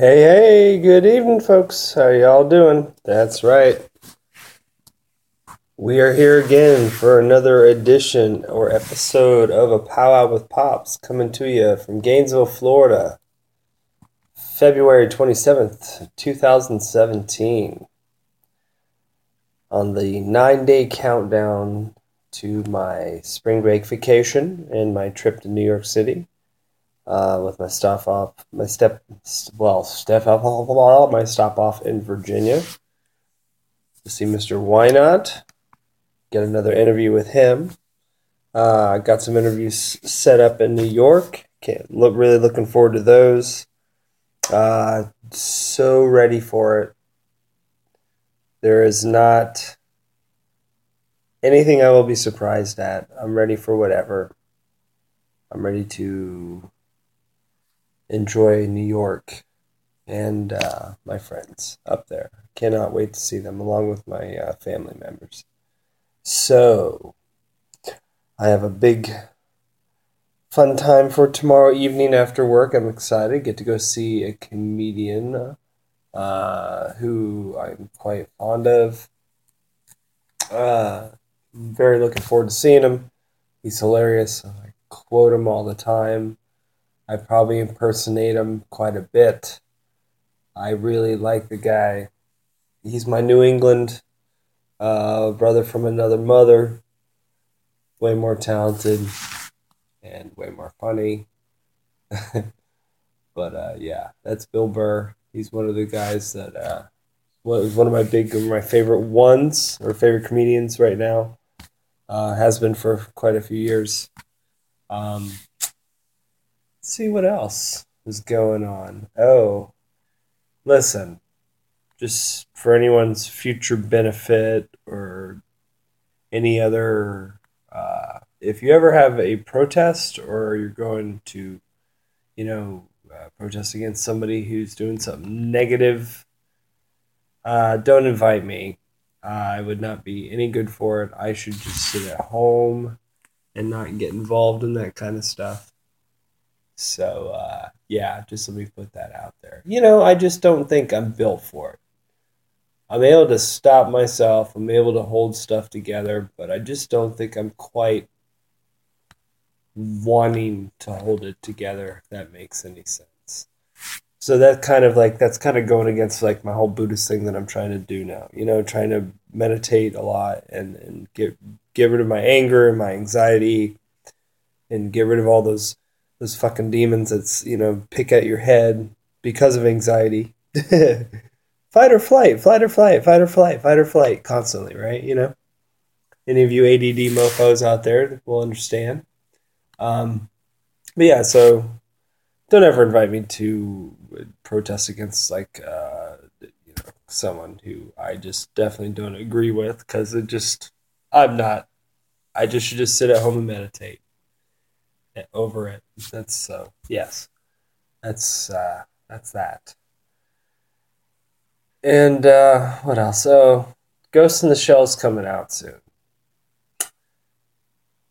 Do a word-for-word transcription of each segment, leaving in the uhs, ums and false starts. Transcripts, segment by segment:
Hey, hey, good evening, folks. How y'all doing? That's right. We are here again for another edition or episode of A Pow Wow with Pops, coming to you from Gainesville, Florida, February twenty-seventh, twenty seventeen, on the nine-day countdown to my spring break vacation and my trip to New York City. Uh, with my stop off, my step, well, step off, blah, blah, blah, blah, my stop off in Virginia to see Mister Why Not, get another interview with him. Uh, I got some interviews set up in New York. Can't look really looking forward to those. Uh, so ready for it. There is not anything I will be surprised at. I'm ready for whatever. I'm ready to enjoy New York and uh, my friends up there. Cannot wait to see them, along with my uh, family members. So, I have a big fun time for tomorrow evening after work. I'm excited. Get to go see a comedian uh, who I'm quite fond of. Uh, very looking forward to seeing him. He's hilarious. I quote him all the time. I probably impersonate him quite a bit. I really like the guy. He's my New England uh, brother from another mother. Way more talented and way more funny. But uh, yeah, that's Bill Burr. He's one of the guys that uh, was one of my big, my favorite ones or favorite comedians right now. Uh, has been for quite a few years. Um. See what else is going on. Oh, listen, just for anyone's future benefit or any other, uh, if you ever have a protest or you're going to, you know, uh, protest against somebody who's doing something negative, uh, don't invite me. Uh, I would not be any good for it. I should just sit at home and not get involved in that kind of stuff. So, uh, yeah, just let me put that out there. You know, I just don't think I'm built for it. I'm able to stop myself. I'm able to hold stuff together, but I just don't think I'm quite wanting to hold it together, if that makes any sense. So that kind of like, that's kind of going against like my whole Buddhist thing that I'm trying to do now, you know, trying to meditate a lot and, and get, get rid of my anger and my anxiety and get rid of all those Those fucking demons that's, you know, pick at your head because of anxiety. Fight or flight, fight or flight, fight or flight, fight or flight constantly, right? You know, any of you A D D mofos out there will understand. Um, but yeah, so don't ever invite me to protest against like uh, you know, someone who I just definitely don't agree with, because it just, I'm not, I just should just sit at home and meditate over it. That's so uh, yes, that's uh that's that. And uh what else? So Ghost in the Shell's coming out soon.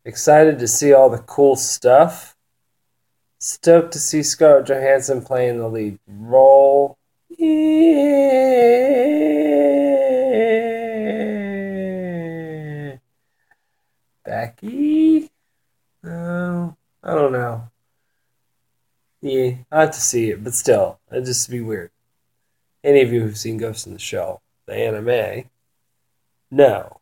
Excited to see all the cool stuff. Stoked to see Scarlett Johansson playing the lead role. Yeah. Becky? No. I don't know. Yeah, I have to see it, but still, it'd just be weird. Any of you who've seen Ghost in the Shell, the anime, no.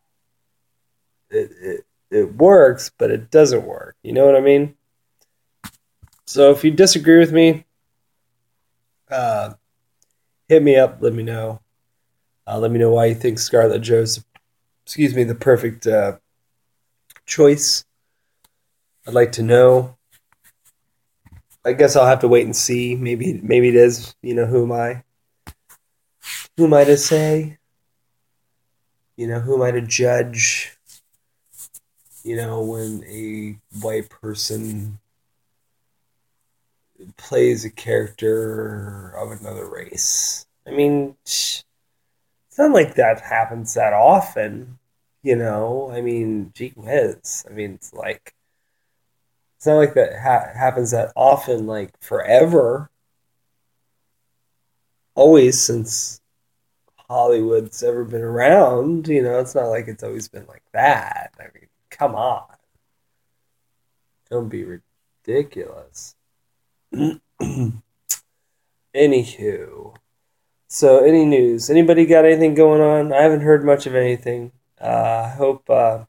It, it it works, but it doesn't work. You know what I mean? So if you disagree with me, uh, hit me up, let me know. Uh, let me know why you think Scarlett Jo's, excuse me, the perfect uh, choice. I'd like to know. I guess I'll have to wait and see. Maybe maybe it is, you know, who am I? Who am I to say? You know, who am I to judge? You know, when a white person plays a character of another race. I mean, it's not like that happens that often, you know? I mean, gee whiz. I mean, it's like, it's not like that ha- happens that often, like, forever. always since Hollywood's ever been around. You know, it's not like it's always been like that. I mean, come on. Don't be ridiculous. Anywho. So, any news? Anybody got anything going on? I haven't heard much of anything. Uh, I hope uh,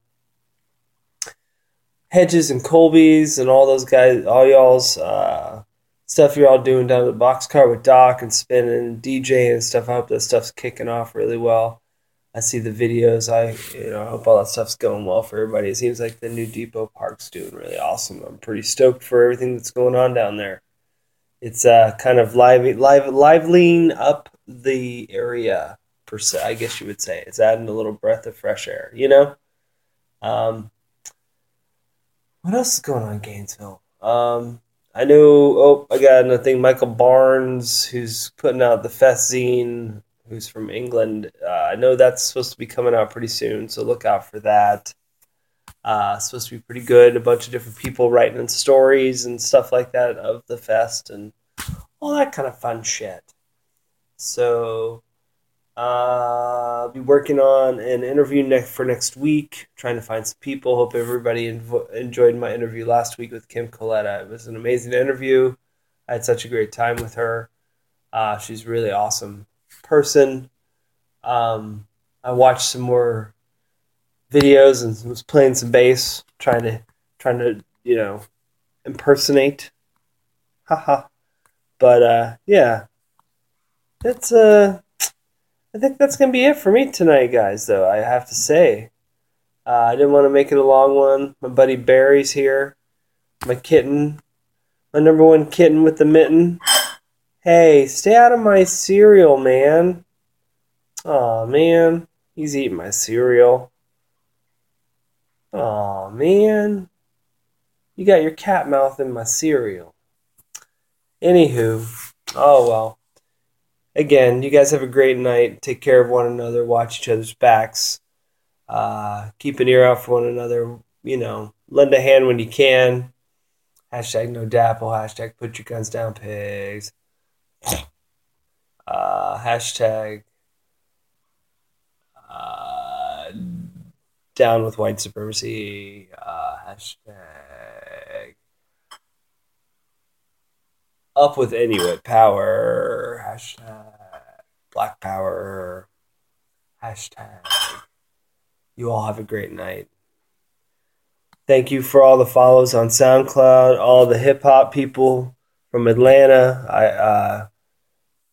Hedges and Colby's and all those guys, all y'all's uh, stuff you're all doing down at the Boxcar with Doc and spinning and DJing and stuff. I hope that stuff's kicking off really well. I see the videos. I you know I hope all that stuff's going well for everybody. It seems like the new Depot Park's doing really awesome. I'm pretty stoked for everything that's going on down there. It's uh, kind of live, live, liveling up the area, per se, I guess you would say. It's adding a little breath of fresh air, you know? Um, what else is going on in Gainesville? Um, I know, oh, I got another thing. Michael Barnes, who's putting out the Fest zine, who's from England. Uh, I know that's supposed to be coming out pretty soon, so look out for that. Uh, it's supposed to be pretty good. A bunch of different people writing stories and stuff like that of the Fest and all that kind of fun shit. So uh, I'll be working on an interview next for next week, trying to find some people. Hope everybody inv- enjoyed my interview last week with Kim Coletta. It was an amazing interview. I had such a great time with her. Uh, she's a really awesome person. Um, I watched some more videos and was playing some bass, trying to, trying to, you know, impersonate. Haha. But, uh, yeah. That's, uh, I think that's going to be it for me tonight, guys, though, I have to say. Uh, I didn't want to make it a long one. My buddy Barry's here. My kitten. My number one kitten with the mitten. Hey, stay out of my cereal, man. Aw, man. He's eating my cereal. Aw, man. You got your cat mouth in my cereal. Anywho. Oh, well. Again, you guys have a great night. Take care of one another. Watch each other's backs. Uh, keep an ear out for one another. You know, lend a hand when you can. Hashtag no dapple. Hashtag put your guns down, pigs. Uh, hashtag... Uh... down with white supremacy, uh, hashtag up with Inuit power, hashtag black power, hashtag you all have a great night. Thank you for all the follows on SoundCloud, all the hip-hop people from Atlanta, I uh,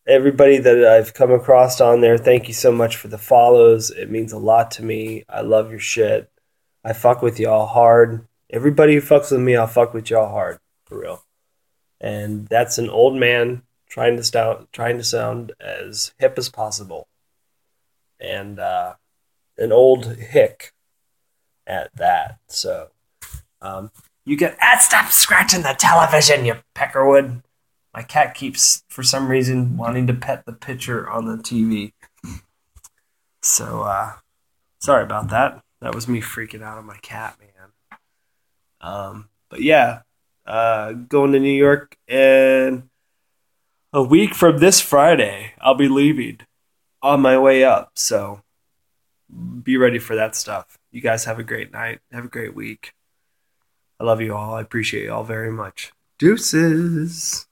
everybody that I've come across on there, thank you so much for the follows. It means a lot to me. I love your shit. I fuck with y'all hard. Everybody who fucks with me, I'll fuck with y'all hard. For real. And that's an old man trying to sound, trying to sound as hip as possible. And uh, an old hick at that. So um, you get... Ah, stop scratching the television, you peckerwood. My cat keeps, for some reason, wanting to pet the picture on the T V. So, uh, sorry about that. That was me freaking out on my cat, man. Um, but yeah, uh, going to New York in a week from this Friday. I'll be leaving on my way up. So, be ready for that stuff. You guys have a great night. Have a great week. I love you all. I appreciate you all very much. Deuces.